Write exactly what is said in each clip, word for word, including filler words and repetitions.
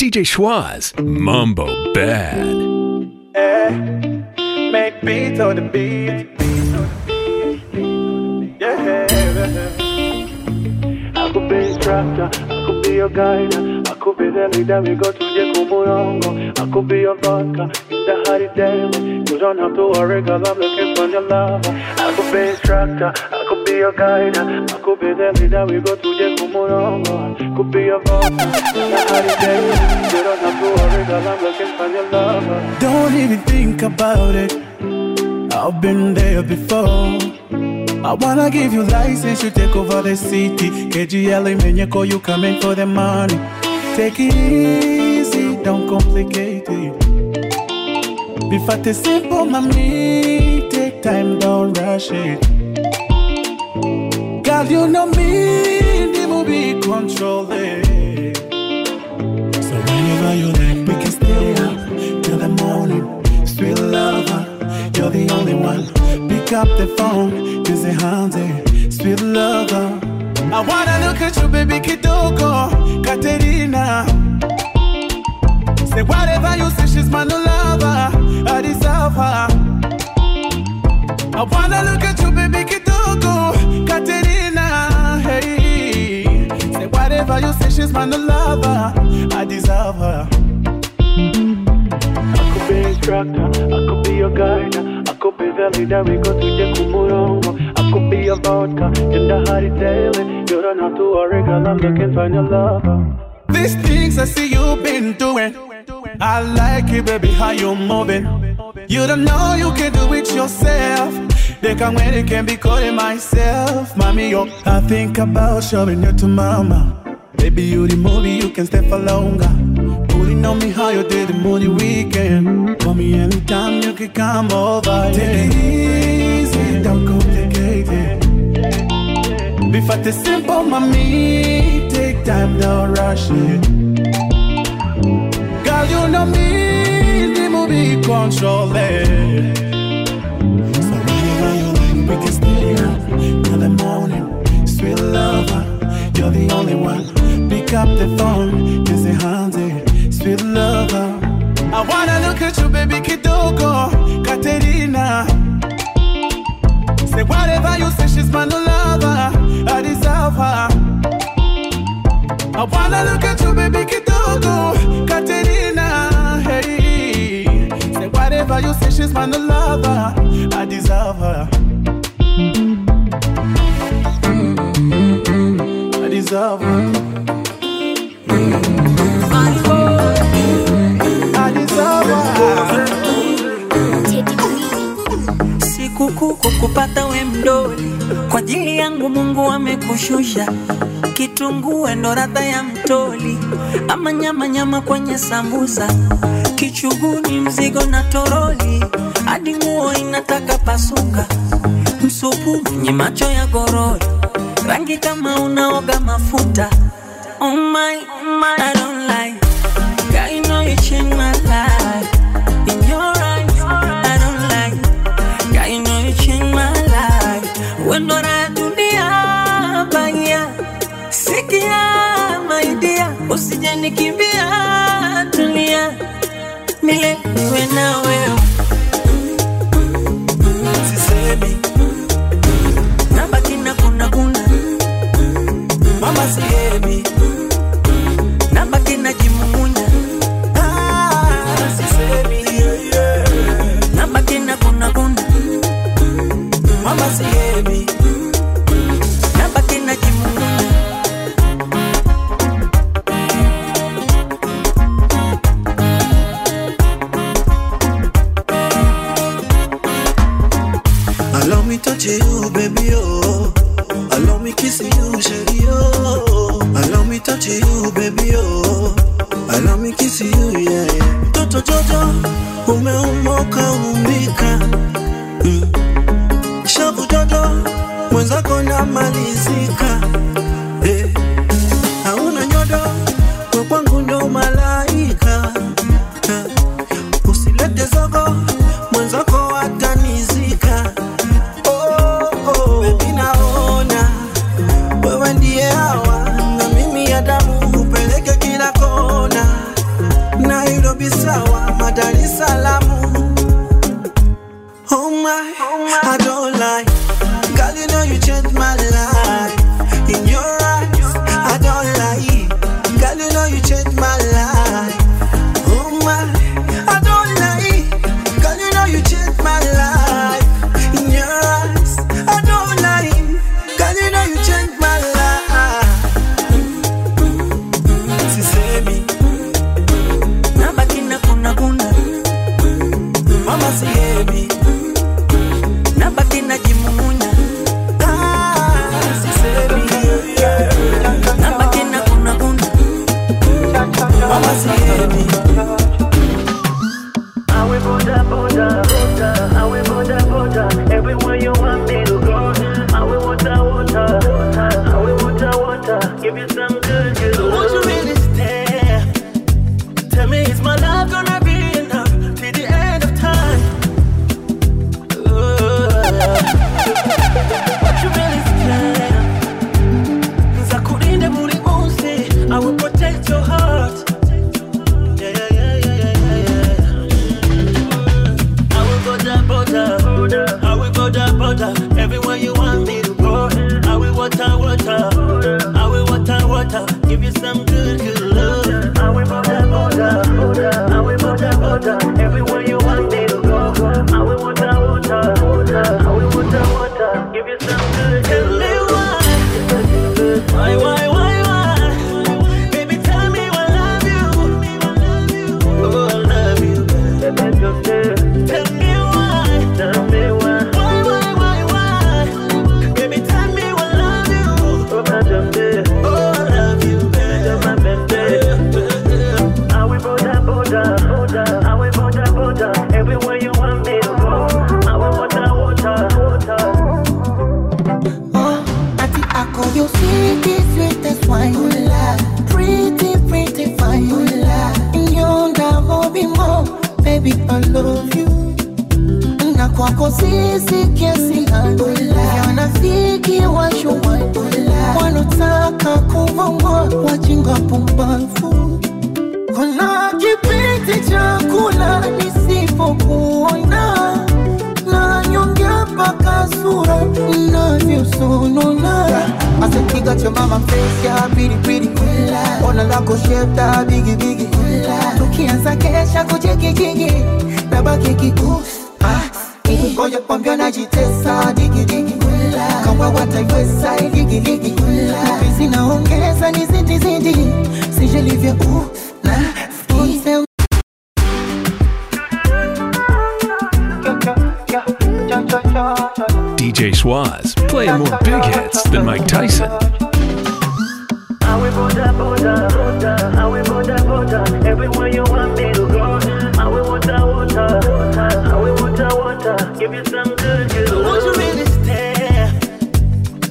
D J Schwaz, Mumbo Bad. Yeah, make beats on the beat. Yeah, yeah. I could be a instructor, I could be your guide, I could be the leader, we go to the Kumurongo. I could be your vodka, in the holiday. You don't have to worry, cause I'm looking for your love. I could be a instructor, I could be your guide, I could be the leader, we go to the Kumurongo. Could be a boss, you don't have to worry, girl, I'm looking for your lover. Don't even think about it, I've been there before. I wanna give you license, you take over the city. K G L and Menyako, you coming for the money. Take it easy, don't complicate it. Be fat and simple, mommy, take time, don't rush it. Girl, you know me, they will be controlling. So whenever you like, we can stay up till the morning. Sweet lover, you're the only one. Pick up the phone, cause it's handy. Sweet lover, I wanna look at you, baby, Kitoko, Katerina. Say whatever you say, she's my new lover, I deserve her. I wanna look at you, baby, Kitoko, Katerina. You say she's my new lover, I deserve her. I could be instructor, I could be your guide, I could be the leader, we go to the Kumurongo. I could be your vodka, in the hurry daily. You don't have to worry, girl, I'm looking for your lover. These things I see you've been doing, I like it, baby, how you moving. You don't know you can do it yourself. They can wait, they can be calling myself. Mommy, yo, I think about showing you to mama. Baby, you the movie, you can stay for longer. Putting on me how you did the movie weekend. Call me anytime, you can come over. Take it easy, don't complicate it. Be fat and simple, mommy, take time, don't rush it. Girl, you know me, the movie control it. So whenever you like, we can stay up till the morning. Sweet lover, you're the only one. Pick up the phone, this is handy, sweet lover. I wanna look at you, baby, Kitoko, Katerina. Say whatever you say, she's my new lover, I deserve her. I wanna look at you, baby, Kitoko, Katerina. Hey, say whatever you say, she's my new lover, I deserve her. I deserve her. Siku kukupata we mdoli, kwa ajili yangu Mungu amekushusha. Kitungua ndo radha ya mtoli, ama nyama nyama kwenye sambusa. Kichuguni mzigo na toroli, hadi nguo inataka pasuka. Msupu mwenye macho ya goroli, rangi kama unaoga mafuta. Oh my, oh my, I don't like. God, you know you changed my life. In your eyes, I don't like. God, you know you changed my life. When I had to be a buyer, Sikia, my dear, Usijani kibia, dunia, Mile, when I will. Sisemi, namba kina kuna kuna, Mama sihemi. Allow me touch you, baby, oh. Allow me kiss you, shady, oh. Allow me touch you, baby, oh. Allow me kiss you, yeah, yeah. Toto Jojo, umeumoka umika. Mm. Shavu Jojo, mwenzako na malizika. Eh. Hauna nyodo, kwa kwangu ndo malaika. Ha. Usilete zogo, mwenzako atanizika. Wewe ndiye hawa na mimi ya damu, upeleke kila kona. Bisawa, Madari Salamu. Oh my, I don't lie. Girl, you know you changed my life. In your eyes, I don't lie. Girl, you know you changed my life. Oh my, I don't lie. Girl, you know you changed my life. In your eyes, I don't lie. Girl, you know you changed my life. Sisemi, nabakina kuna kuna. Mama siyebi, nabakina jimumunya. Everywhere you want me to go, I will water, water, I will water, water. Give you some good, good. So won't you really stay? Tell me, is my love gonna be enough till the end of time? Won't you really stay? 'Cause I couldn't have only once. I will protect your heart. Everywhere you want me to go, I will water, water, I will water, water. Give you some good, good love. I will water, water, I will water, water. Everywhere you want me to go, I will water, water, I will water, water. Give you some good, good love. Why, why, why? You see the sweetest wine, pretty, pretty fine. And you're the hobby more, baby, I love you. And I can't see, can't see, I don't wanna figure what you want. Wanna talk, I can't walk, watching up on Banfu. Gonna keep it, Jankula, and see for Kuna. Love you so no love. I said, kick out your mama face, yeah, pretty, pretty. On a lack of shape, that biggie, biggie. Toki and Sake, Shako, Jiggy, Jiggy. Baba, Kiki, Goose. Go your pump, your Najitessa, Diggy, Diggy. Come on, what I was, I Diggy, Diggy. Busy now, on gas, and it's in this indie. Si je live your oops, nah. D J Schwaz playing more big hits than Mike Tyson. I will water, water, water. I will water, water. Everywhere you want me to go, I will water, water, water. I will water, water. Give you some good, good love. Won't you really stay?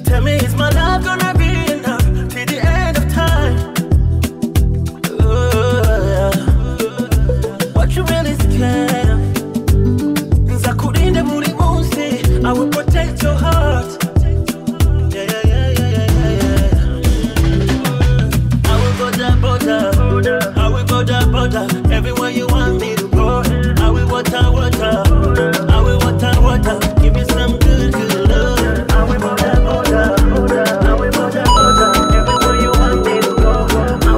Tell me, is my love gonna be enough till the end of time? Ooh. Won't you really stay? I will protect your heart. Yeah, yeah, yeah, yeah, yeah. I will go that border. I will go that border. Everywhere you want me to go, I will water, water. I will water, water. Give me some good, good love. I will go that border. I will go that border. Everywhere you want me to go.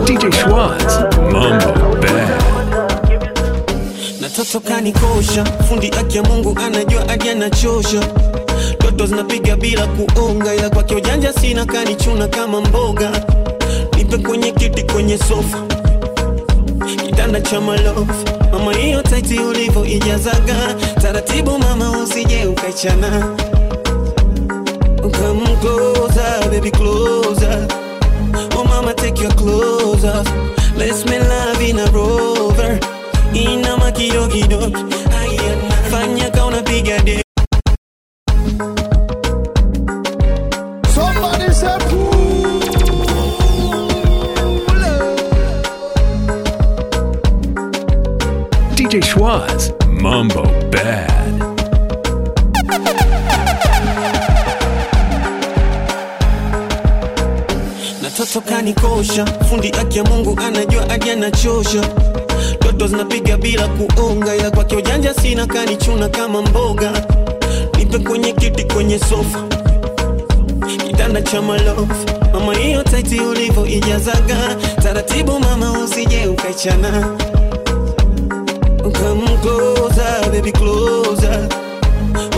D J Schwaz, Mumbo Bad. Toto kani kosha, fundi haki ya Mungu anajua hadi anachosha. Toto zinapiga bila kuonga, ila kwake ujanja sina kani chuna kama mboga. Nipe kwenye kiti kwenye sofa, kitanda cha malofu. Mama hiyo taiti ulivo ijazaga, taratibu mama usije ukaichana. Come closer, baby closer. Oh mama take your clothes off, let's make love in a rover. Ina makio kidogo, fanya ka unapiga de. Somebody say cool. D J Schwaz, Mumbo Bad. Na toto kani kosha, fundi haki ya Mungu anajua hadi anachosha. ndoto zinapiga bila kuonga, ila kwake ujanja sina, kanichuna kama mboga. Nipe kwenye kiti kwenye sofa, kitanda cha malofu. Mama hiyo taiti ulivo ijazaga, taratibu mama usije ukaichana. Come closer, baby closer.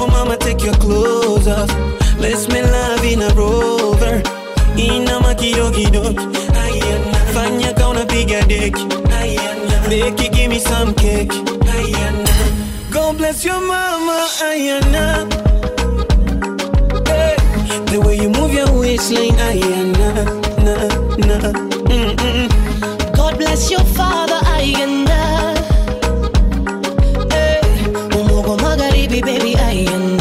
Oh mama take your clothes off. Let's make love in a rover. Inama kidokidoki, fanya kauna piga deki, deki give me some cake. God bless your mama, Ayana. Hey. The way you move your waistline, Ayana, na, na, mm-mm. God bless your father, Ayana. Hey. Umogo magharibi, baby, Ayana.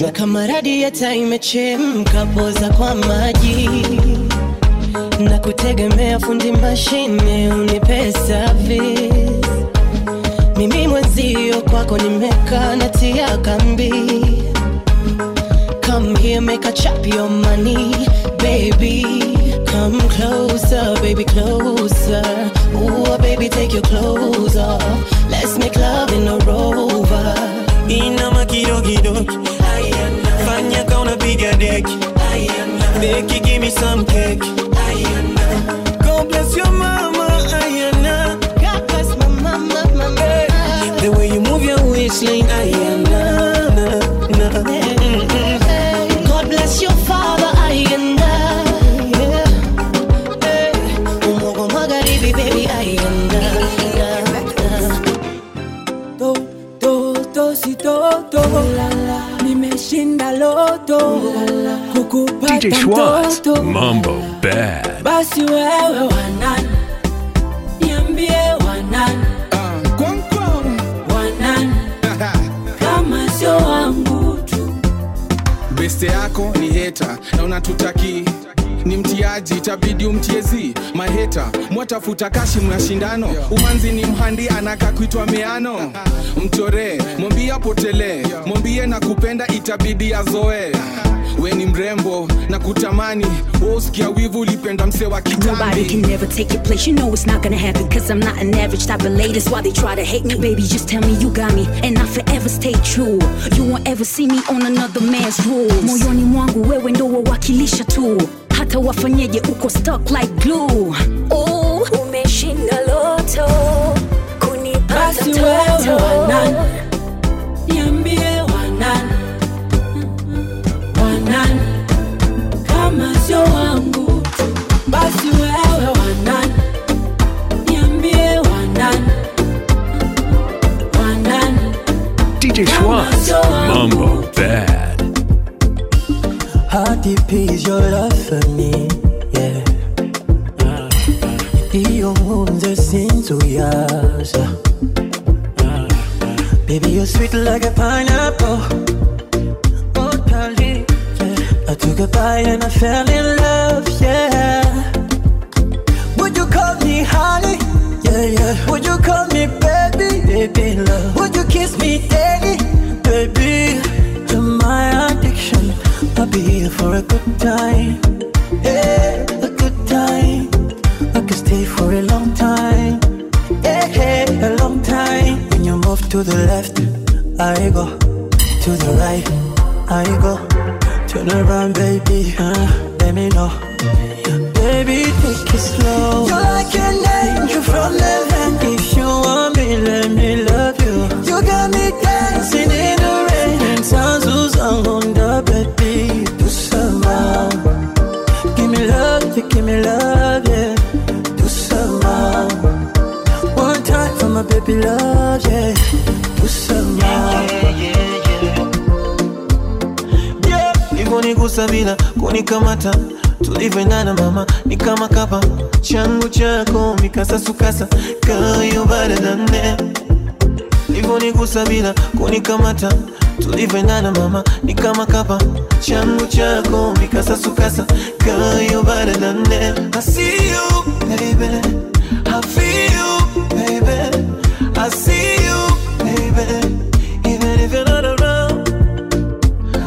Na kama radi ya taa imechemka, poza kwa maji na kutegemea fundi mashine unipe service. Mimi mwenzio kwako nimekaa na tia kambi. Come here, make a chop your money, baby. Come closer, baby, closer. Ooh, baby, take your clothes off. Let's make love in a rover. Inama kidokidoki, fanya kauna piga deki, deki give me some cake. God bless your mama, Ayana. God bless my mama, mama. Hey. The way you move your waistline, Ayana, na, na, na. Bless your father, Ayanda. Yeah. Hey. Umogo magharibi, baby, Ayanda. To, to, to, si, to, to. Nimeshinda loto. Kukupata D J Schwaz, Mumbo Bad. Basi wewe wanani, niambie wanani, wanani, kama sio wangu. Beste yako ni heta, na unatutaki ni mtiaji, itabidi umtiezi maheta, mwatafuta kashi mnashindano. Umanzi ni mhandi anaka kuitwa meano. Mtore, mwambie apotele, mwambie na kupenda itabidi azoe. We ni mrembo na kutamani, usikia wivu ulipenda mse wa kitambi. Nobody can never take your place, you know it's not gonna happen, cause I'm not an average type of lady. That's why they try to hate me, baby, just tell me you got me, and I'll forever stay true. You won't ever see me on another man's rules. Moyoni mwangu wewe ndo wawakilisha tu, hata wafanyeje uko stuck like glue. Oh, umeshinda loto, kunipata toto. Niambie wanani, wanani, kama sio wangu, basi wewe wanani, niambie wanani, wanani. D J Schwaz, Mumbo Bad. How deep is your love for me? Yeah. Ndiyo mwanzo sinto yasa. Baby, you're sweet like a pineapple. Oh, darling. I took a bite and I fell in love, yeah. Would you call me honey? Yeah, yeah. Would you call me baby? Baby, love. Would you kiss me daily? Baby, to my addiction, I'll be here for a good time. Yeah, a good time. I can stay for a long time. Yeah, yeah, a long time. When you move to the left, I go. To the right, I go. Turn around, baby, uh, let me know. Baby, take it slow. You're like an angel from heaven. If you want me, let me love you. You got me dancing in the rain, and sounds who's on the baby. Do some more. Give me love, you give me love, yeah. Do some more. One time for my baby love, yeah. Do some more. Yeah, yeah, yeah, yeah. Kunigusa bila kunikamata, tulivyoendana mama ni kama kapa, changu chako mikasasukasa kayo baradane. Kunigusa bila kunikamata, tulivyoendana mama ni kama kapa, changu chako mikasasukasa kayo baradane. I see you, baby, I feel you, baby, I see you, baby, even if you're not around.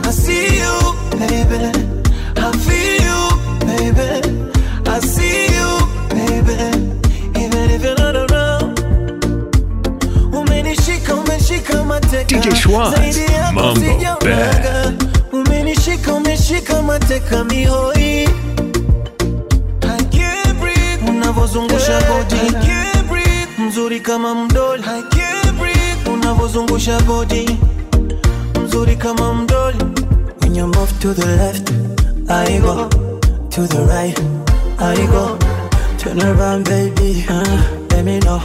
I see you, baby, she come and she come and take me hoi. I can't breathe. Unavozungusha body. I can't breathe. Mzuri kama mdoli. I can't breathe. Unavozungusha body. Mzuri kama mdoli. When you move to the left, I go. To the right, I go. Turn around, baby. Uh, let me know.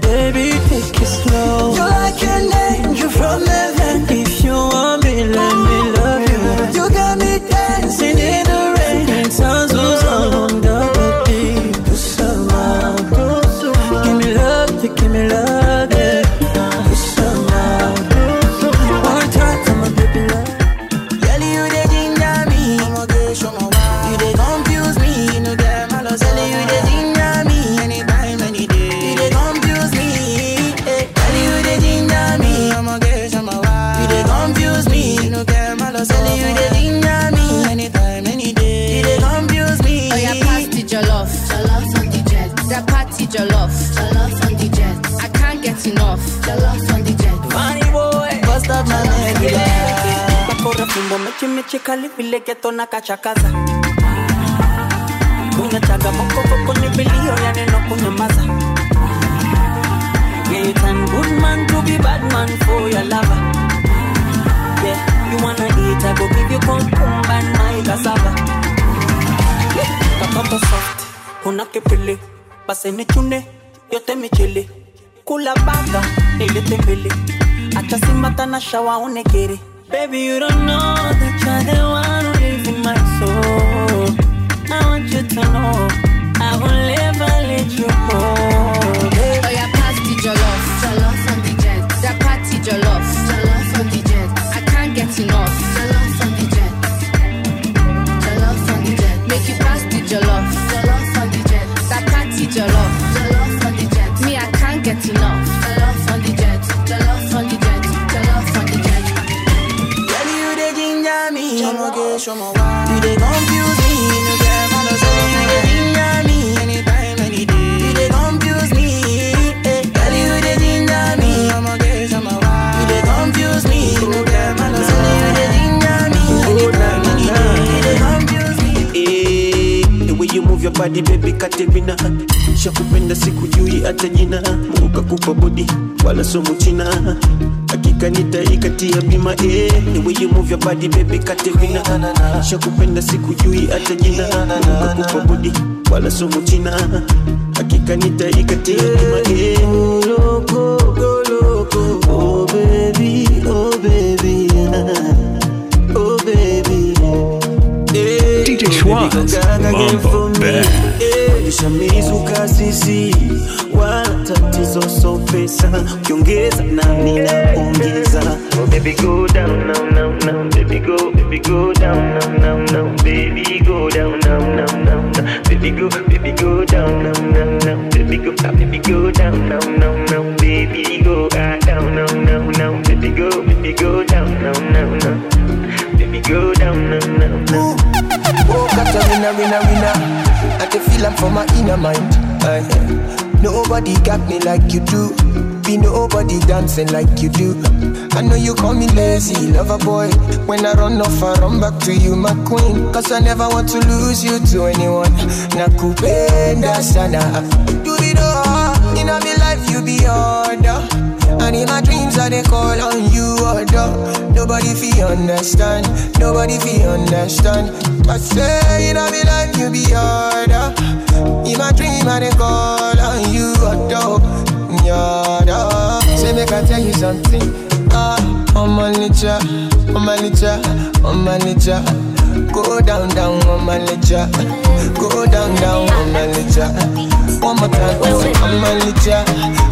Baby, take it slow. You're like an angel from heaven. If you want me, let me love you. You got me dancing in the rain. And sounds on the beat. Give me love, you give me love, yeah. One time, come on, baby, love. Girl, you dey ginger me. You dey confuse me. Girl, you dey ginger me. Anytime, any day. You dey confuse me. Girl, you dey ginger me. You dey confuse me. Girl, you dey ginger me. Anytime, any day. You dey confuse me. Oh, your party jollof, jollof on the jet. The party jollof, jollof on the jet. I can't get enough. Jollof on the jet. Funny boy, bust up my neck. Kora fumbo mechi mechi kali vile geto na kachakaza. Kuna chaga moko koko ni bilio ya neno kunyamaza. Yeah, it's a good man to be bad man for your lover. Yeah, you wanna eat, I go give you concombre and my cassava. Yeah, kakamba soft, unakipili. Basi nichune, yote michili. Kula baga, nilete mbili. Acha simata na shawa unekiri. Baby, you don't know that you're the one who lives in my soul. I want you to know I will never let you go. Oh, yeah, party jollof, jollof on the jet. That party jollof, jollof on the jet. I can't get enough. Jollof on the jet, jollof on the jet. Make you pass the jollof, jollof on the jet. That party jollof, jollof on the jet. Me, I can't get enough. Jollof on the jet, jollof on the jet, jollof on the jet. Me. You dey confuse me, no girl, I don't say you dey ginger me. Anytime, any day, you dey confuse me. Girl, you dey ginger me. You dey confuse me, no girl, I don't say you dey ginger me. Anytime, any day, you dey confuse me. The way you move your body, baby, Katerina. Shakupenda siku jui hata jina. Mungu kakupa body, wala somo china. Kanita ikatia bima eh. The way you move your body, baby, Katerina. Shakupenda siku jui hata jina. Mungu kakupa body, wala somo china. Akikanita ikatia bima eh. Oh loco, go loco. Oh baby, oh baby, oh baby. D J Schwaz, Mumbo Bad. Nishamizuka sisi, wala tatizo so pesa. Kiongeza na mina ongeza. Oh baby go down, down, down, down. Baby go, baby go down, down, down, down. Baby go down, down, down, down. Baby go, baby go down, down, down, down. Baby go, baby go down, down, down, down. Baby go down, down, down, down. Baby go, baby go down, down, down, down. Baby go down, down, down, down. Oh Katarina, winner, winner. I can feel I'm from my inner mind. Aye. Nobody got me like you do. Be nobody dancing like you do. I know you call me lazy, lover boy. When I run off, I run back to you, my queen. Cause I never want to lose you to anyone. Nakupenda sana. Do it all. In all my life, you be order. And in my dreams, I dey call on you, order. Nobody fi understand. Nobody fi understand. I say, in a be like you be harder. In my dream, I dey call on you, a dog. Say, make I tell you something. Ah, on my nature, on my nature, on my nature. Go down, down, on my nature. Go down, down, on my nature. One more time, oh, on my nature,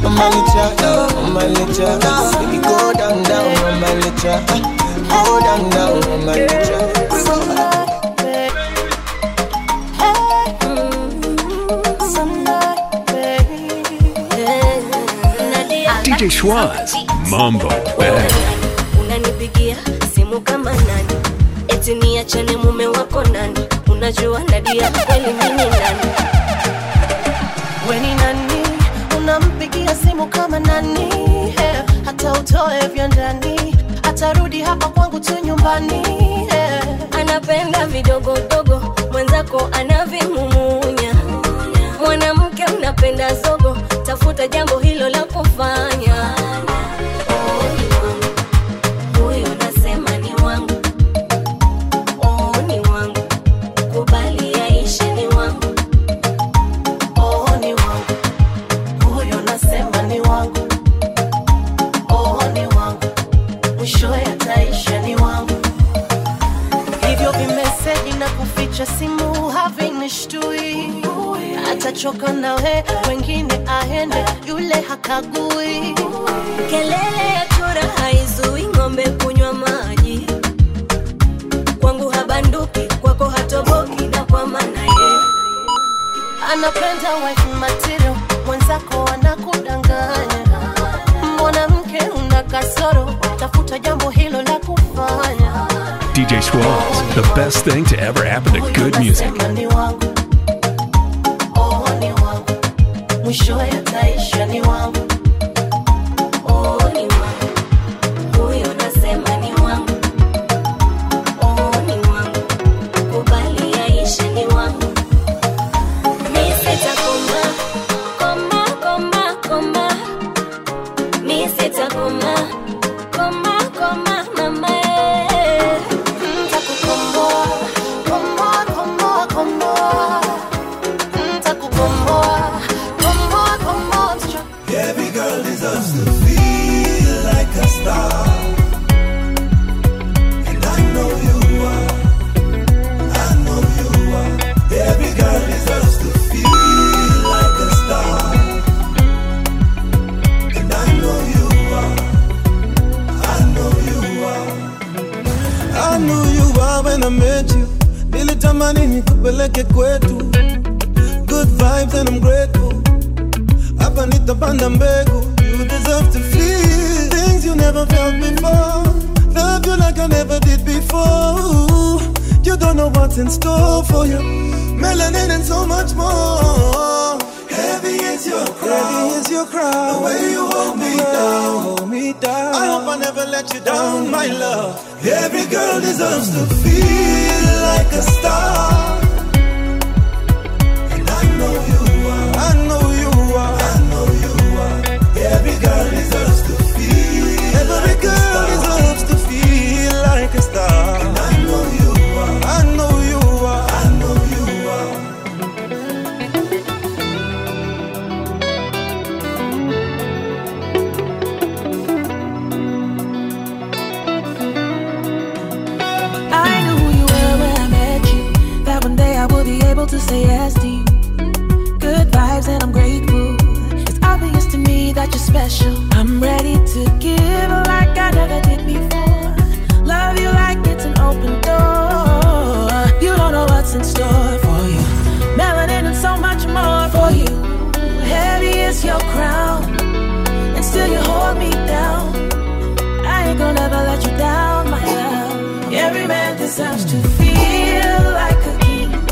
on my nature, on my nature. Baby, go down, down, on my nature. Go down, down, on my nature. D J Schwaz, Mumbo Bad. Unanipigia simu kama nani? Eti niachane mume wako nani? Unajua nadia kweli mimi nani? We ni nani? Unampigia simu kama nani? Hata utoe vya ndani, atarudi hapa kwangu tu nyumbani. unapenda vidogo dogo, mwenzako anavimumunya. Mwanamke unapenda zogo, tafuta jambo hilo la kufanya. Choka nawe, wengine ahende, yule hakagui. Kelele ya chura haizui ngombe kunywa maji. Kwangu habanduki, kwako hatoboki na kwa manaye. Anapenda wife material, mwenzako anakudanganya. Mbona mke una kasoro, tafuta jambo hilo la kufanya. D J Schwaz, the best thing to ever happen to good music. Mwisho yataisha ni wangu. Oh, ni wangu. Huyo nasema ni wangu. Oh, ni wangu. Kubali yaisha ni wangu. Mi sitakoma. Koma, koma, koma. Mi sitakoma. Koma, koma, mama. Mtakukomboa. Komboa, komboa, komboa. Mtakukomboa. Good vibes and I'm grateful. Hapa nitapanda mbegu. You deserve to feel things you never felt before. Love you like I never did before. You don't know what's in store for you. Melanin and so much more. Heavy is your crown. Heavy is your crown. The way you hold me down. Hold me down. I hope I never let you down, my love. Every girl deserves to feel like a star. To say yes to you. Good vibes and I'm grateful. It's obvious to me that you're special. I'm ready to give like I never did before. Love you like it's an open door. You don't know what's in store for you. Melanin and so much more for you. Heavy is your crown, and still you hold me down. I ain't gonna ever let you down, my love. Every man deserves to feel like a inside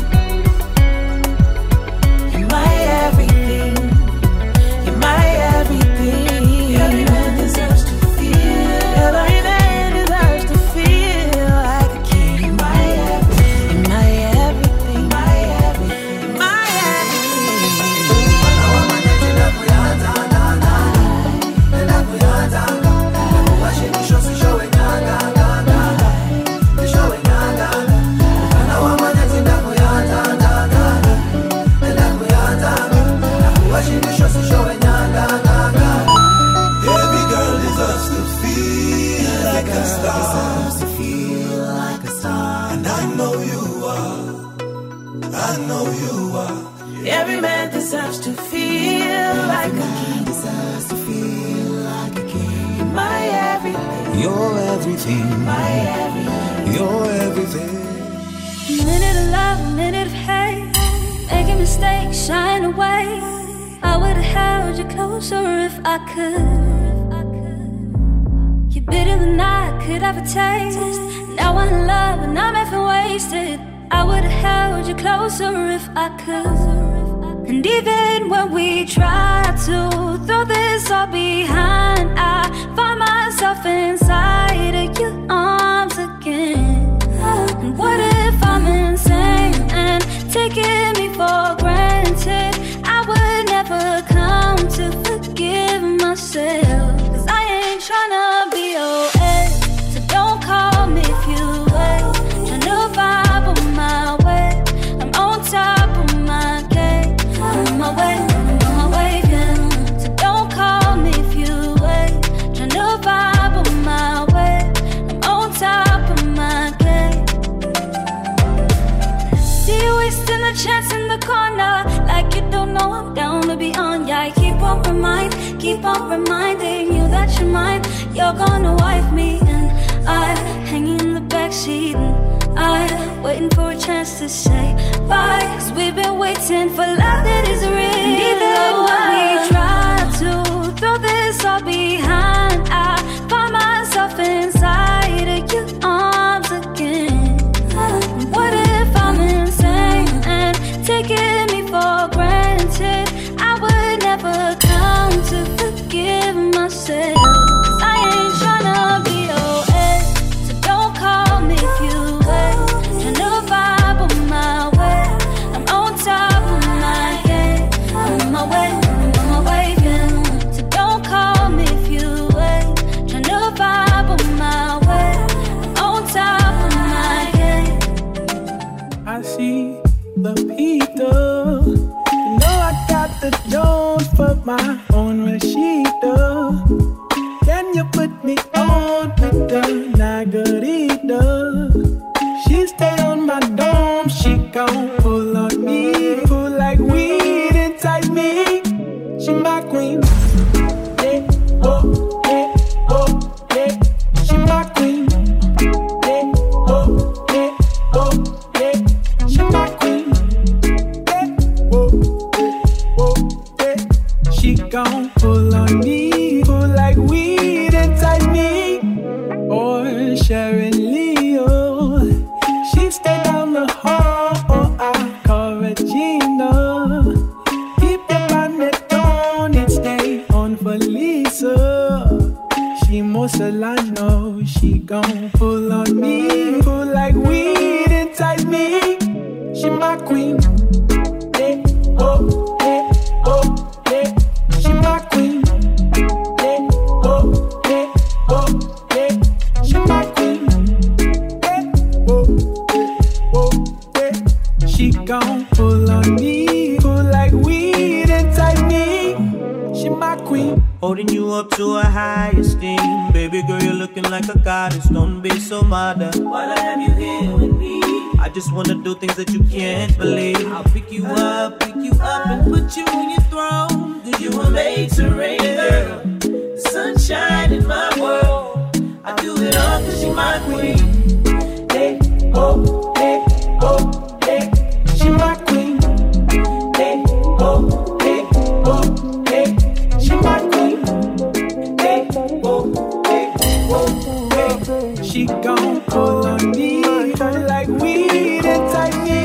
of your arms again. What if taking me for granted. I would never come to forgive myself, 'cause I ain't tryna be your ex. So don't call me if you wait. Tryna vibe on my way. I'm on top of my game. I'm on my way, I'm on my way again. So don't call me if you wait. Tryna vibe on my way. I'm on top of my game. Chance in the corner, like you don't know I'm down to be on. Yeah, I keep on remind, keep on reminding you that you're mine. You're gonna wife me, and I hanging in the backseat, and I waiting for a chance to say bye. 'Cause we've been waiting for love that is real. And even when we try to throw this all behind, I find myself inside of your arms again. What if I'm insane? Taking me for granted, I would never come to forgive myself, 'cause I ain't tryna be your ex. So don't call me if you wait. Tryna vibe on my way. I'm on top of my game. I'm on my way, I'm on my way again. So don't call me if you wait. Tryna vibe on my way. I'm on top of my game. I see the people, you know I got the Jones for my own Rashida. Can you put me on with the Nagarita? She stay on my dome, she gon' pull on me, pull like weed inside me. She my queen, yeah, oh, yeah, oh, yeah. She my queen, yeah, oh, yeah, oh. Gon' pull on me, pull like weed inside me. Or Sharon Leo, she stay down the hall, or I call Regina. Keep the bonnet on and stay on for Lisa. She more Solano, she gon' pull on me, pull like weed inside me. She my queen, yeah, oh, yeah, oh. My queen, yeah, oh, yeah, oh, yeah. She my queen, yeah, oh, yeah, oh, yeah. She gon' pull on me, pull like weed inside me. She my queen. Holding you up to a high esteem. Baby girl, you're looking like a goddess. Don't be so mother. Why the hell you here with me? I just wanna do things that you can't believe. I'll pick you up, pick you up, and put you on your throne. You were made to rain, girl. The sunshine in my world. I do it all 'cause you're my queen. Hey, oh, hey, oh, hey. She my queen. Hey, oh, hey, oh, hey. She my queen. Hey, oh, hey, oh, hey. She gon' pull on me, her like weed inside me.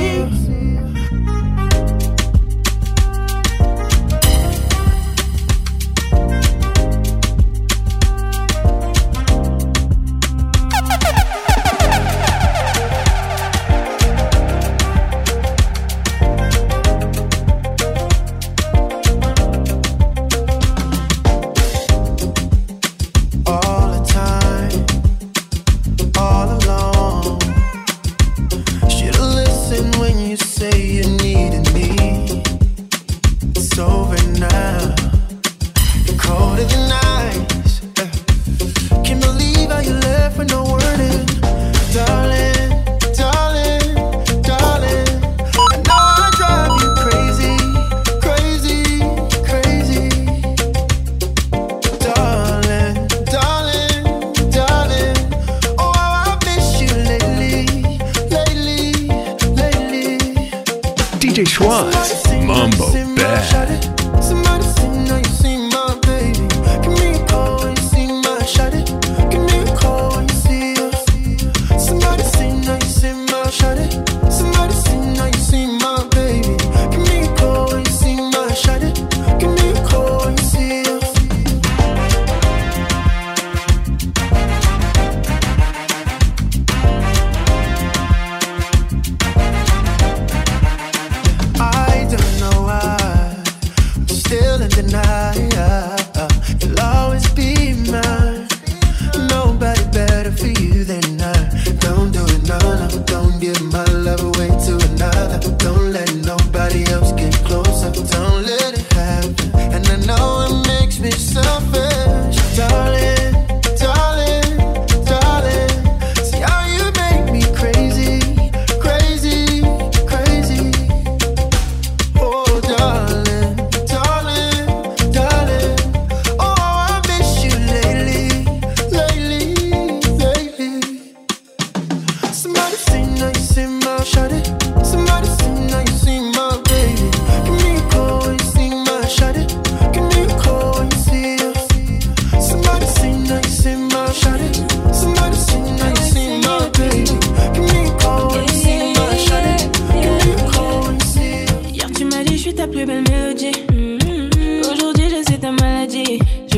D J Schwaz, Mumbo Bad.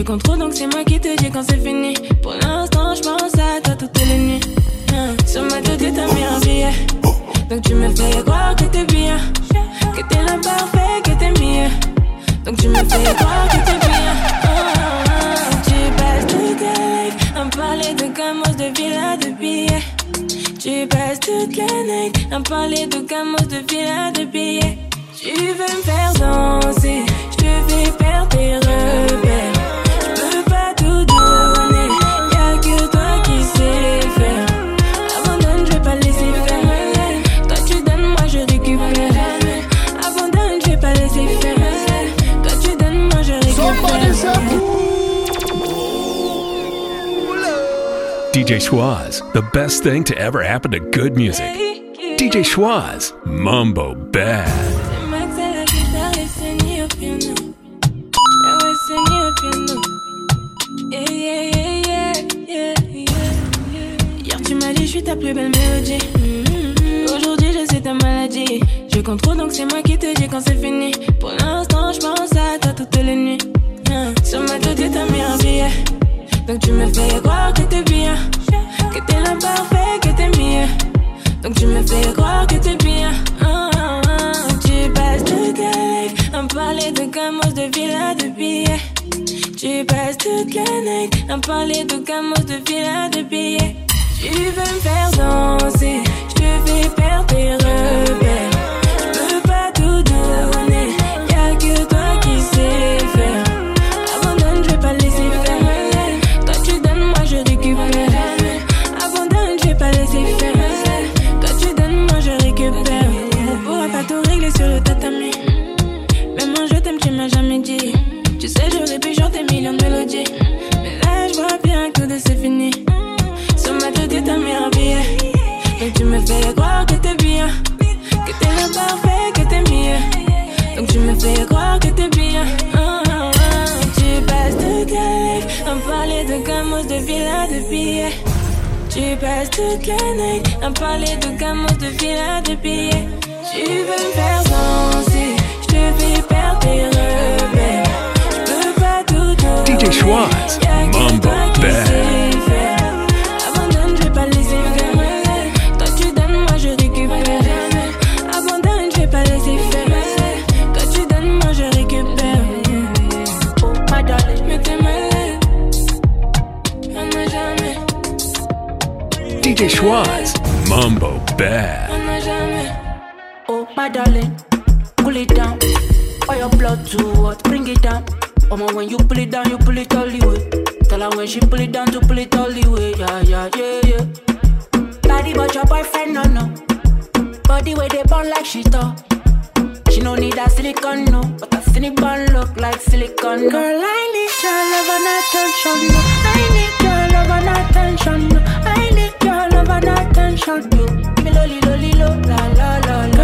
J'ai compte trop donc c'est moi qui te dis quand c'est fini. Pour l'instant je pense à toi toutes les nuits. Sur ma tête t'as mis un billet. Donc tu me fais croire que t'es bien, que t'es l'imparfait, que t'es mieux. Donc tu me fais croire que t'es bien. Tu passes toute la life à me parler de gamos, de villas, de billets. Tu passes toute la night à me parler de gamos, de villas, de billets. Tu veux me faire danser, je te fais perdre tes repères. D J Schwaz, the best thing to ever happen to good music. D J Schwaz, Mumbo Bad. Hier tu m'as dit je suis ta plus belle mélodie. Aujourd'hui je suis ta maladie. Je compte trop donc c'est moi qui te dis quand c'est fini. Pour l'instant je pense à toi toutes les nuits. Sur ma tête t'as mis un billet. Donc tu me fais croire que t'es bien, que t'es l'imparfait, que t'es mieux. Donc tu me fais croire que t'es bien. Oh, oh, oh. Tu passes toute la life à me parler de gamos, de villas, de billets. Tu passes toute la night à me parler de gamos, de villas, de billets. Tu veux me faire danser, je te fais perdre tes repères. Je peux pas tout donner, y'a que toi qui sais faire. Tu passes toute la night à parler de gamos, de villas, de billets. Tu veux me faire danser, je te fais perdre tes repères. Je peux pas tout donner, D J Schwaz, Mumbo Bad. Abandonne, je vais pas laisser faire. Toi tu donnes, moi je récupère. Abandonne, je vais pas laisser faire. Toi tu donnes, moi je récupère. Oh my darling, je me t'aime. D J Schwaz, Mumbo Bad. Oh my darling, cool it down. All your blood too hot, bring it down. Oh my, when you pull it down, you pull it all the way. Tell her when she pull it down, to pull it all the way. Yeah, yeah, yeah, yeah. Body but your boyfriend, no, no. Body where they burn like she thought. She no need that silicone, no. But that silicone look like silicone, no. Girl, I need your love and attention, no. I need your love and attention, no. I need love and attention, do me lolly lolly lo la la la la. Girl, I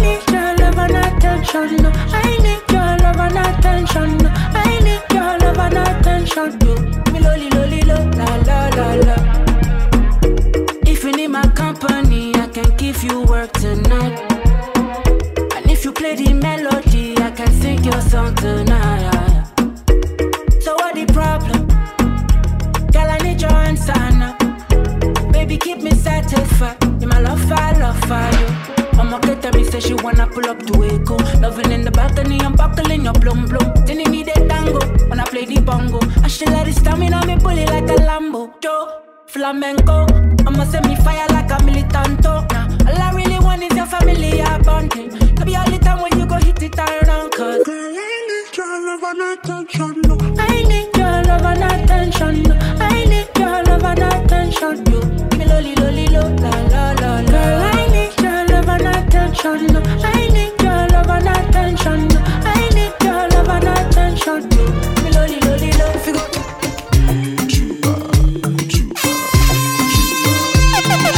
need your love and attention, no. I need your love and attention, no. I need your love and attention, do me lolly lolly lo la la la la. If you need my company, I can give you work tonight. And if you play the melody, I can sing your song tonight. So what the problem? Girl, I need your answer now. Baby, keep me satisfied. You my love, I love you. Mama get me say she wanna pull up to echo. Loving in the balcony, I'm buckling your blum blum. Didn't need a tango when I play the bongo. I should let it stamina me bully like a Lambo. Joe flamenco, I'ma set me fire like a militant. Nah, all I really want is your family bonding. Could be all the time when you go hit it around, cause girl, I need your love and attention. No, I need your love and attention. No, I need your love and attention. No. La, la, la, la. Girl, I need your love and attention, no. I need your love and attention, no. I need your love and attention, no. Me loli loli lo, figo. Chupa, chupa, chupa, chupa, chupa,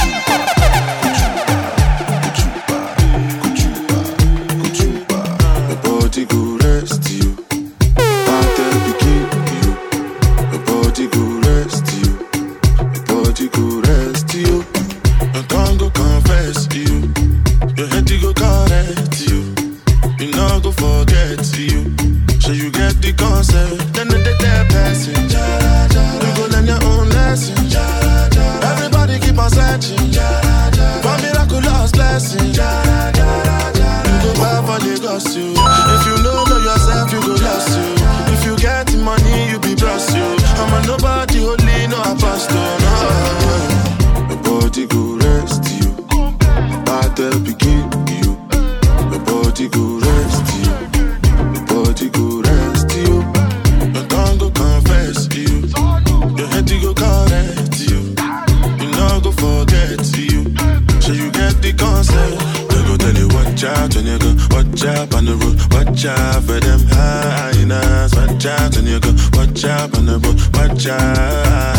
tell begin you. Nobody go rest you. Nobody go rest you. Your tongue go confess you. Your head go correct you. You no go forget you. So you get the concept. Watch out when you go, watch out on the road, watch out for them hyenas. Watch out when you go, watch out on the road, watch out.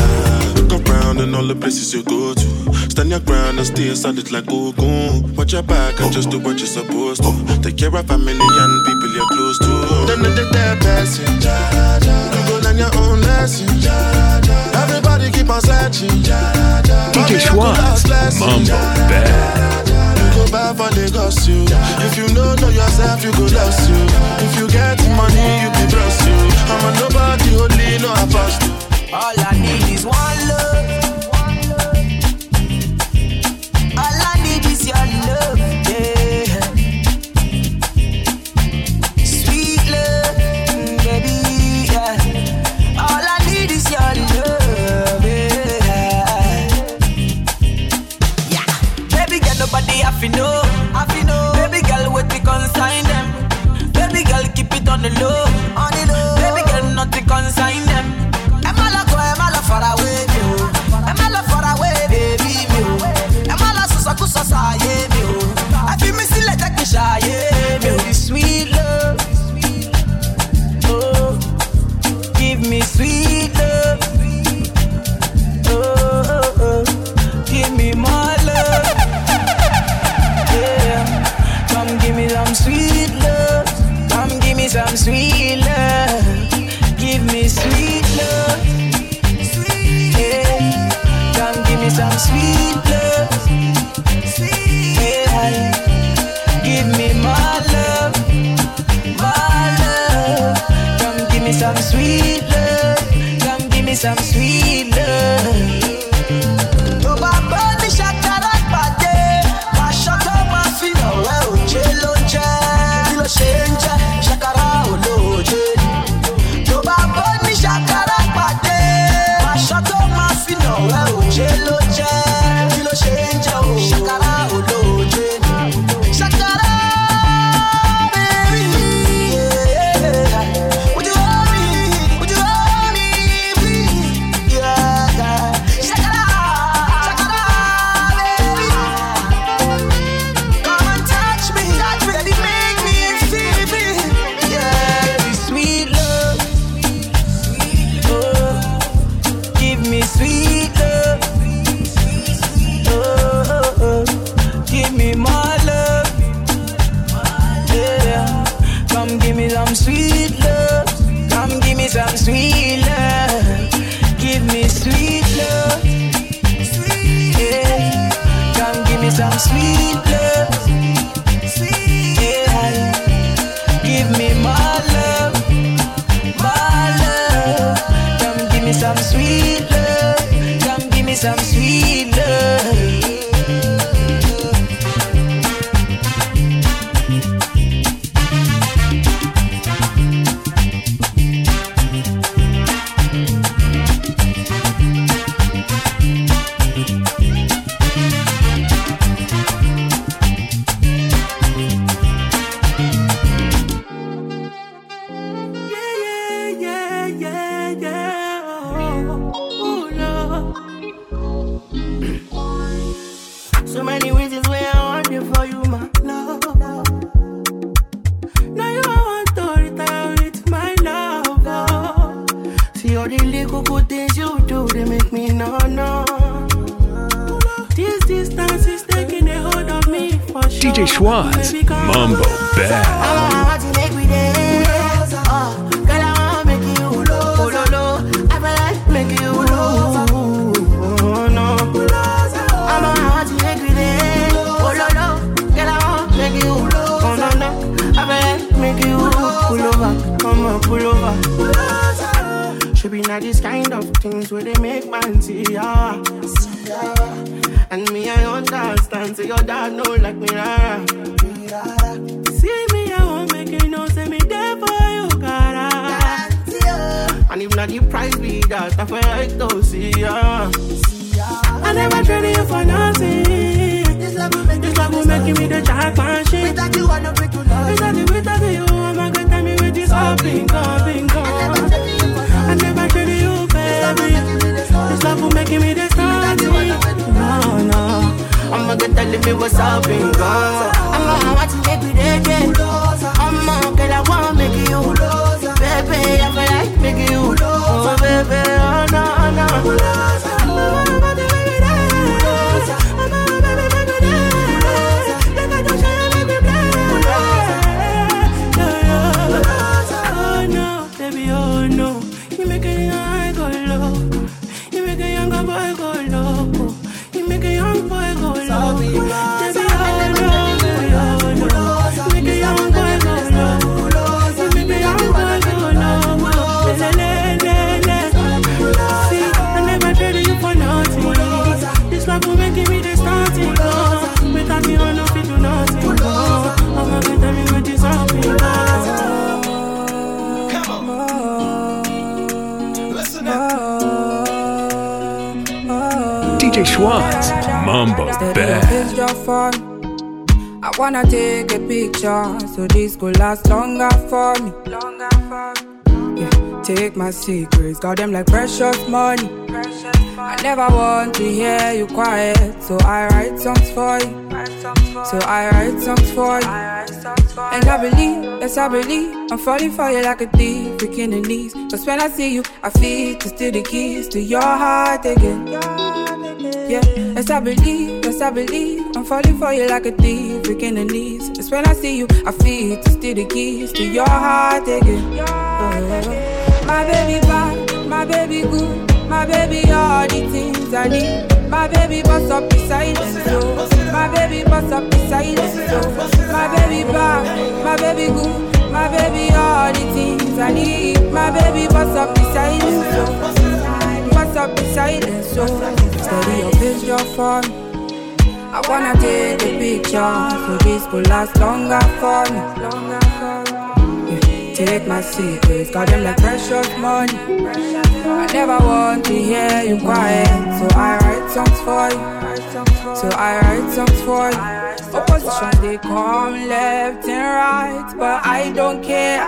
Look around in all the places you go to. Stand your ground and stay solid like Ogun. Watch your back and just do what you're supposed to. Take care of family and people you're close to. Then they take their blessing. You go learn your own lesson. Everybody keep on searching. D J Schwaz, Mumbo Bad. Go back for Lagos, you. If you know, know yourself, you go lost you. If you get money, you be blessed you. I'm a nobody, only know I first. All I need is one love. All I need is your love, yeah. Sweet love, baby, yeah. All I need is your love, yeah. Yeah. Baby, get nobody I feel no. Consign them, baby girl, keep it on the low. On the low, baby girl, not to consign them. I'm all go, I'm all far away, I'm all far away, baby. I'm all so so so so I feel me still like a shy, baby. Sweet love, oh, give me sweet love, oh, oh, oh. Give me more love. Come give me some sweet love. Come give me some sweet love. Give me sweet love. Yeah. Come give me some sweet love. Yeah. Give me my love, my love. Come give me some sweet love. Come give me some sweet love. Oh, my body shot. I never traded you for nothing. This one will make me the jackpot shit. Without you, I don't break to love. Without you, without you, I'm a good time with this all bingo, bingo. I never tell you, baby. This love will make me the star. No, no. I'ma get to live me what's up in Gaza. I'ma watch you every day, yeah. I'ma get I wanna make you loser. Baby, I feel like making you loser. Oh, baby, oh no, oh no. I'ma watch you every day. I'ma baby, baby, baby, baby. Like I don't share, make me play. Oh no, baby, oh no. You make a young girl low. You make a younger boy go low. You make a young boy go low. Baby, oh no, baby, oh no. Make a young boy go low. You make a young boy go low. Le le le. See, I never traded you for nothing. This love will make me the starting goal. Without you, I know we do nothing. I'm a good time with this all people. Come on, listen up. D J Schwaz, Mumbo Bad. I wanna take a picture so this could last longer for me. Yeah, take my secrets, got them like precious money. I never want to hear you quiet, so I write songs for you. So I write songs for you. And I believe, yes I believe, I'm falling for you like a thief, breaking the knees. Cause when I see you, I feel to steal the keys to your heart again. Yeah, yes I believe, yes I believe, I'm falling for you like a thief, breaking the knees. It's when I see you, I feel to steal the keys to your heart again. Oh. My baby bad, my baby good, my baby all the things I need. My baby bust up the silence, oh. My baby bust up the silence, oh. My baby bad, my baby good, my baby all the things I need. My baby bust up the silence, oh. Bust up the silence, oh. Steady your picture for me. I wanna take a picture so this could last longer for me. Yeah, take my secrets, got them like precious money. I never want to hear you quiet, so I write songs for you. So I write songs for you. Opposition they come left and right, but I don't care.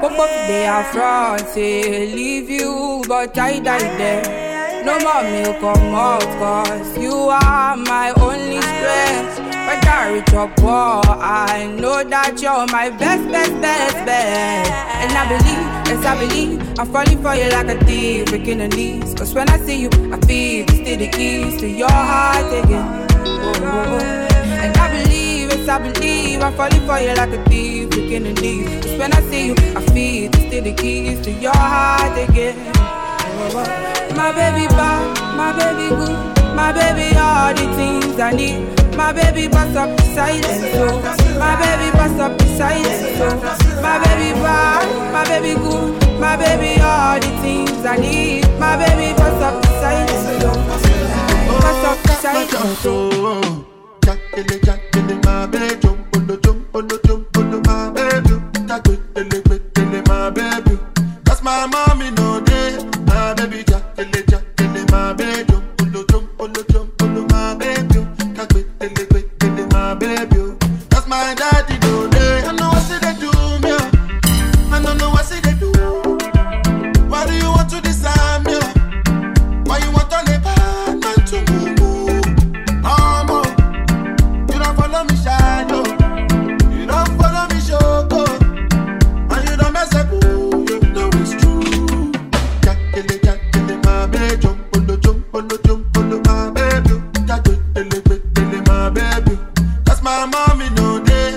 Pop up they are front, say leave you, but I die there. No more milk or malt, cause you are my only strength. When I reach your wall, I know that you're my best, best, best, best. And I believe, yes I believe, I'm falling for you like a thief, breaking the knees. Cause when I see you, I feel to steal the keys to your heart again. Oh, oh, oh. And I believe, yes I believe, I'm falling for you like a thief, breaking the knees. Cause when I see you, I feel to steal the keys to your heart again. My baby bad, my baby good, my baby all the things I need. My baby bust up the silence, oh. My baby bust up the silence, oh. My baby bad, my baby good, my baby all the things I need. My baby bust up the silence, oh. Bust up the silence, oh. Jackele, jackele, my baby, jump on the jump on the jump on the my baby. Jackele, jackele, my baby. That's my mommy, no day. My baby, jackele, jackele, my baby, jump, pull, jump, pull, jump, pull, my baby, jackele, jackele, my baby. That's my daddy, do they? I know what they do, me. I don't know what they do. Why do you want to disarm me? Why you want to let bad man to move? Mama, you don't follow me shadow. You don't follow me shoko. And you don't mess up. That's my mommy, no day.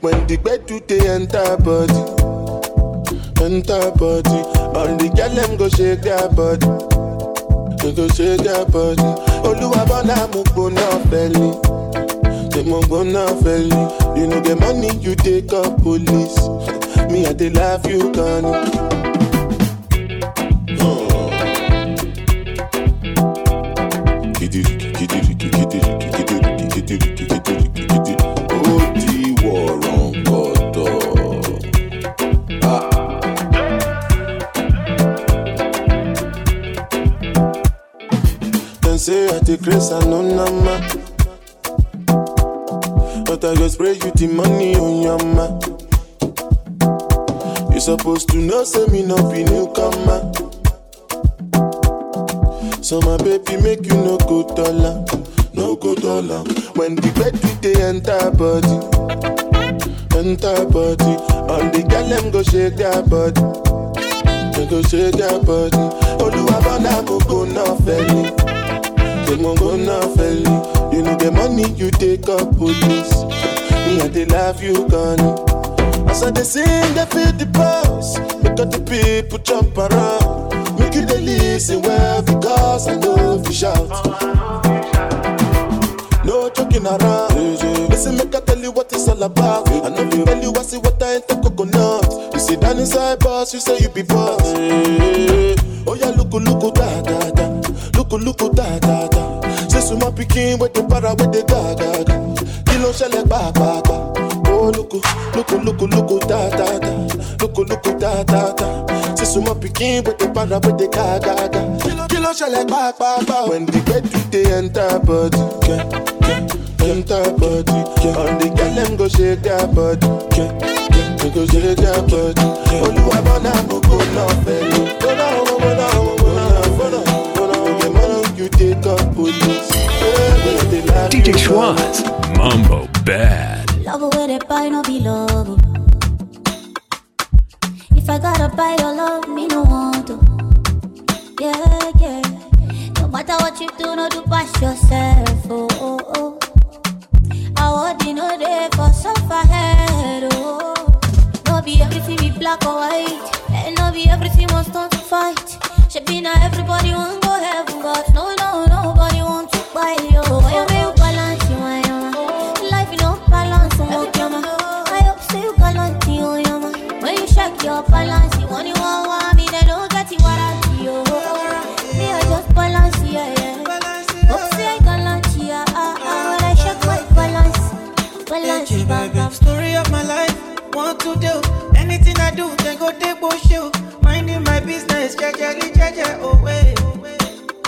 When the bed to the enter body, enter body, all the girl them go shake their body, they go shake their body. Oluwabona mugbo na feli, they mugbo na feli. You know the money you take up police, me I dey love you, Connie. Grace and no number, but I go spray you the money on your ma. You supposed to know, say me no be newcomer. So my baby make you no go dollar, no go dollar. When the bed with the enter body, enter body, all the girl them go shake their body, they go shake their body. Oluwabona go go no failing. You know the money you take up police. Me and they love you, Connie. As I they sing, they feel the pulse. Because the people jump around. Make you they listen well because I know fish out. No joking around. Listen, make I tell you what it's all about. I know you tell you I see what I ain't the coconut. You sit down inside boss, you say you be boss. Oh yeah, look, look, da, da, da. Look, look, da, da, da. This is my picking with the para with the gaga. Kilo shele ba ba ba. Oh look, look, look, look, da da da. Look, look, da da da. This is my picking with the para with the gaga. Kilo shele ba ba ba. When the bed with the enter body, enter body. All the girl them go shake their body, they go shake their body. Oluwabona go go love you. Go now, go now, go now, go now. D J Schwaz, Mumbo Bad. Love with it, buy no be love. If I gotta buy your love, me no want to. Yeah, yeah. No matter what you do, no do pass yourself. Oh, oh, oh. I want you know they for suffer head. Oh, no be everything be black or white, and no be everything wants to fight. Should be now everybody won't go heaven, but no, no, nobody wants to buy you. Why are you balance, you my man? Life you don't balance, you my man. I hope so you balance, you my man. When you shake your balance, you only want one, me they don't get you what I do. Me I just balance, yeah, yeah. Hope so I balance, yeah, ah, ah. When I shake my balance, balance, you my man. Story of my life, want to do anything I do, then go take bullshit. Minding my business, K G L, K G L, oh way.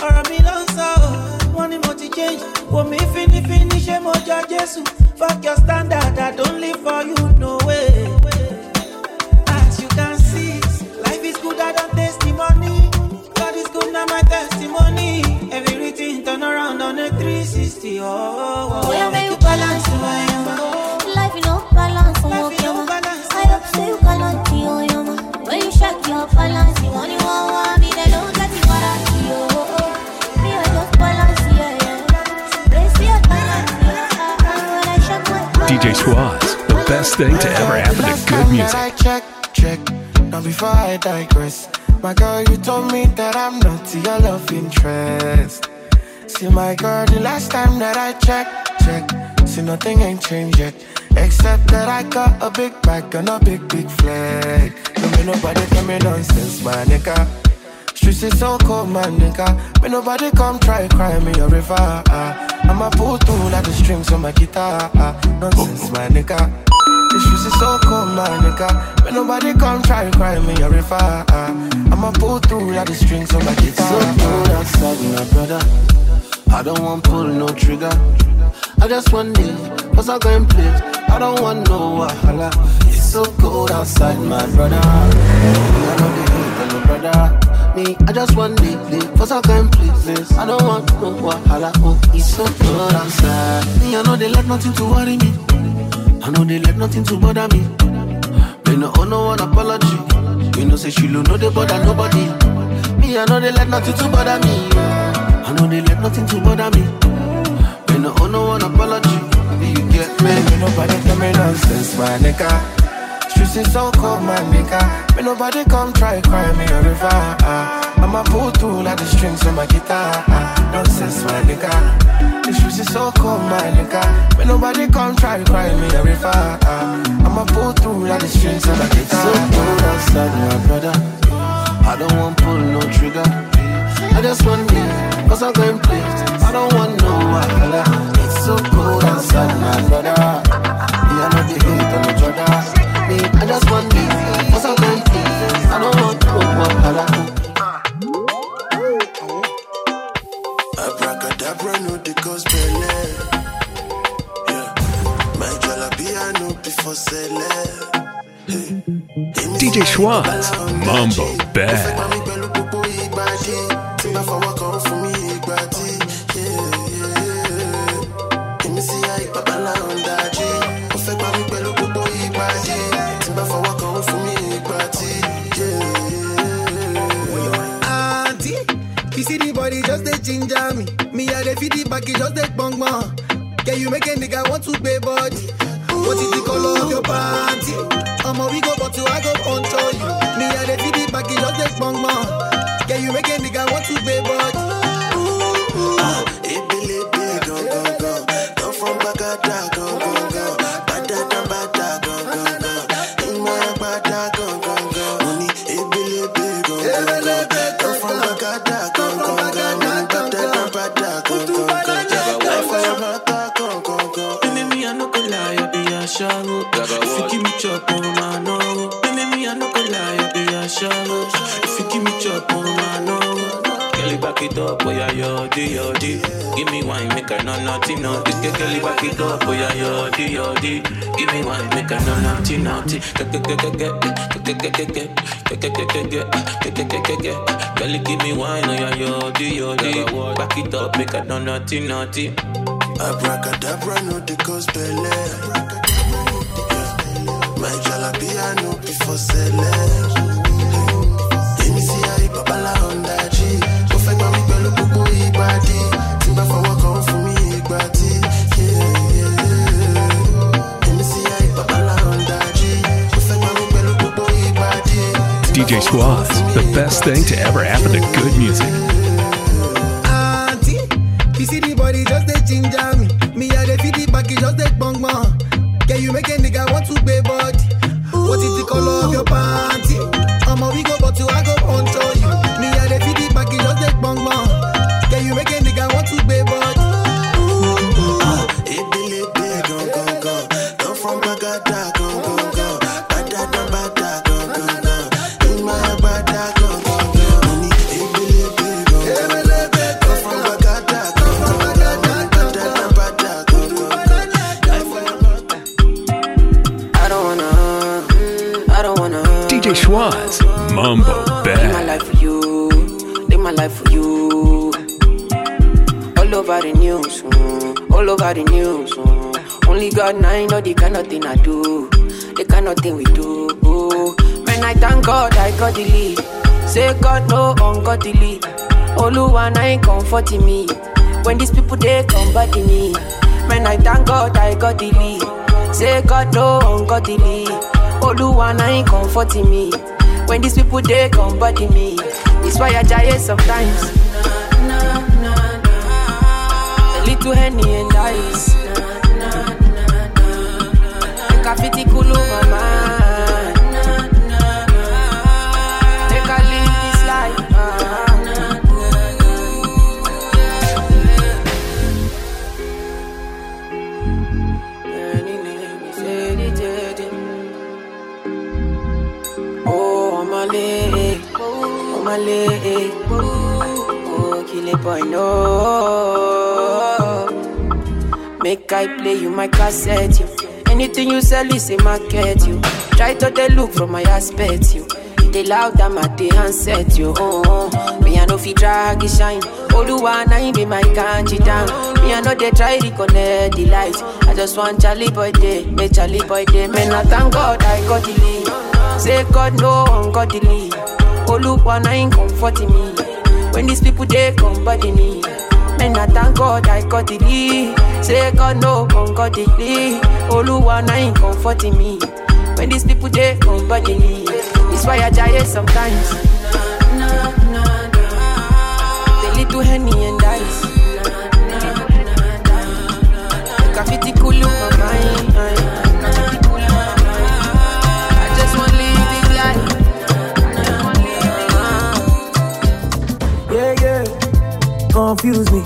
Or I'm in love, so one more to change. When me finish, finish, I'm all judges. Fuck your standard, I don't live for you, no way. As you can see, life is good, I don't testimony. God is good, now my testimony. Everything turn around on a three sixty, oh, oh, oh. Where are you balance, who I am? Life is no balance, oh, life is no balance. I hope so you balance, oh, yeah. When you shake your balance, you only want one, me they don't get it what I do. Me I just balance, yeah, yeah. Brace your balance, yeah, when I shake my balance. D J Schwaz, the best thing to ever happen to good music. I check, check, now before I digress. My girl, you told me that I'm not to your love interest. See my girl, the last time that I checked, check. See nothing ain't changed yet. Except that I got a big bag and a big, big flag. Don't be nobody tell me nonsense, my nigga. Streets is so cold, my nigga. May nobody come try cry me a river. I'ma pull through like the strings on my guitar. Nonsense, my nigga. The streets is so cold, my nigga. May nobody come try cry me a river. I'ma pull through like the strings on my guitar. It's so cold outside, my brother. I don't want pull no trigger. I just want it, cause I go and play. I don't want no wahala. It's so cold outside, my brother. I don't hate no brother. Me, I just want it, cause I go and play. I don't want no wahala. Oh, it's so cold outside. Me, I know they let nothing to worry me. I know they let nothing to bother me. They no owe no one apology. You know say she don't know they bother nobody. me, I know they let nothing to bother me. I know they let nothing to bother me. They no owe no one apology. Do you get me? Ain't nobody tell me nonsense, my nigga. Streets is so cold, my nigga. Ain't nobody come try cry me a river. Uh, I'ma pull through like the strings on my guitar. Uh, nonsense, my nigga. The streets is so cold, my nigga. Ain't nobody come try cry me a river. Uh, I'ma pull through like the strings on my guitar. So cold outside, my brother. I don't want pull no trigger. I just want me, cause I'm going play. I don't want no wahala. It's so cold outside, my brother. Me, I know the hate on the brother. Me, I just want me, cause I'm going play. I don't want no wahala. Abracadabra, no because belay. Yeah, my jalabia, no before selling. D J Schwaz, Mumbo Bad. Auntie, you see the body just the ginger me. Me I the feed the baggy just the bong man. Can you make a nigga want to pay body? What is the color of your panty? I'ma we go but you I go punch on you. Me and the T D back in just the bong man. Can you make a nigga want to pay but ooh, ooh. Ah, it be big, go, go, go. Come from Bagada, go, go, go. Bada, bada, go, go, go. In my bada, go, go, go. Money, it be big, go, go, go. Come from Bagada, go, go, go. Money, bada, bada, go, go, go. Life I am a go, go, go. Enemy, I no go lie, I be a shallow. If you give me chop on my no, enemy I no go lie, I be a shallow. If you give me chop on my no, Kelly back it up, boy I yo di yo di. Give me wine, make I know nothing naughty. Kelly back it up, boy I yo di yo di. Give me wine, make I know nothing naughty. Kelly give me wine, oh yeah yo di yo di. Back it up, make I know nothing naughty. Abracadabra, no the cause belay. My jalapia no before selling. Let me see how you papa la Honda G. Go fake my big belly, go go Ibadi. Timba for work on for me Ibadi. Yeah yeah. Let me see how you papa la Honda G. Go fake my big belly, go go Ibadi. D J Schwaz, the best thing to ever happen to good music. Auntie, you see the body just the ginger me. Me I the fit the baggy just the bong man. Yeah, you make a nigga want to pay body. What is the color of your panty? I'ma we go but you I go punch on you. Me and the P D back in just like bong man. Yeah, you make a nigga want to pay body. Ah, it be big, go go go. Come from Bagada, go go go. Bada da bada, go go go. In my bada, go go go. Money, it be big, go go go. Come from Bagada, go go go. Bada da bada, go go go. D J Schwaz, Mumbo Bad. Live my life for you, live my life for you. All over the news, mm. all over the news. Mm. Only God and I know the kind of thing I do, the kind of thing we do. Man, I thank God I got the lead. Say God no ungodly. Oluwa na ain't comforting me. When these people they come back to me. Man, I thank God I got the lead. Say God no ungodly. Oluwa na ain't comforting me. When these people they come body me. It's why I die sometimes. Nah, nah, nah, nah. A little Henny and ice. Make a fitty cool over mine. Make a live this life. Oh my leg, oh kill it boy no. Make I play you my cassette you. Anything you sell is a market you. Try to they look from my aspect you. They loud I'm at the handset you. Oh, me I know fi drag it shine. Oluwa na him be my kanji down. Me I know they try to connect the lights. I just want Charlie boy day, me Charlie boy day. Man I thank God I got the lead. Say God no ungodly. Oluwana ain't comforting me. When these people they come body me, and I thank God I got it. Say God no come got it. Oluwana ain't comforting me. When these people they come body me, it's why I die sometimes. They little Henny and ice. The graffiti cool look on my mind. Confuse me.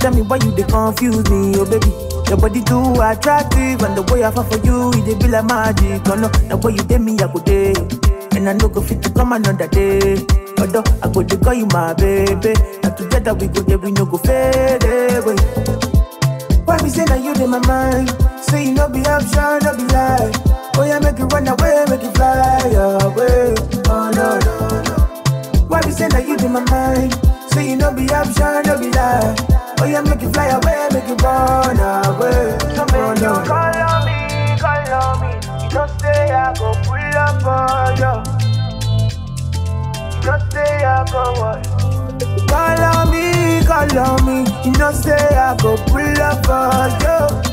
Tell me why you they confuse me, oh baby. Your body too attractive, and the way I fall for you, it they be like magic. No, no, the way you date me, I go day, and I no go fit to come another day. Although I go to call you my baby, and together we go there, we no go fade away. Why we say that you in my mind? Say you no be option, no be lie. Oh yeah, make it run away, make it fly away. Oh no, no, no. Why we say that you in my mind? So you know be option, no be lie. Oh yeah, make it fly away, make it run away. So make you call on me, call on me. You just say I go pull up on you. You just say I go what? Call on me, call on me. You just say I go pull up on you.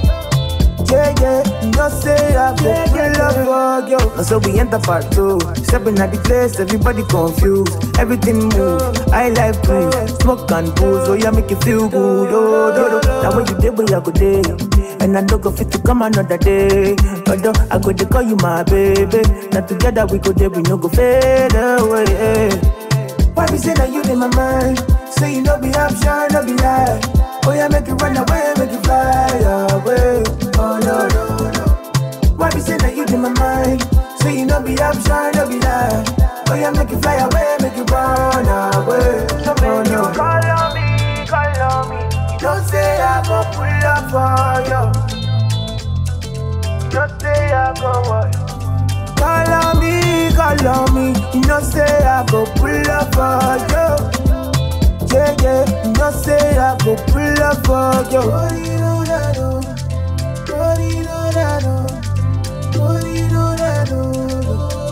Yeah, yeah. You just say I go pull up on you. And so we enter part two. Stepping at the place, everybody confused. Everything move, I like food, smoke and booze, oh yeah, make you feel good, oh, do, do. That way you did, we I go day, and I don't go fit to come another day. But though, I go to call you my baby, now together we go there, we no go fade away. Why we say that you in my mind? Say you no be option, no be lie. Oh yeah, make it run away, make it fly away. Oh no, no, no. Why we say that you in my mind? Say you no be option, no be lie. Oh yeah, make it fly away, make it run away. So when you call on me, call on me. You don't say I go pull up for you. You don't say I go what? Call on me, call on me. You don't say I go pull up for you. Yeah, yeah. You don't say I go pull up for you. Do-de-do-da-do. Do-de-do-da-do. Do-de-do-da-do.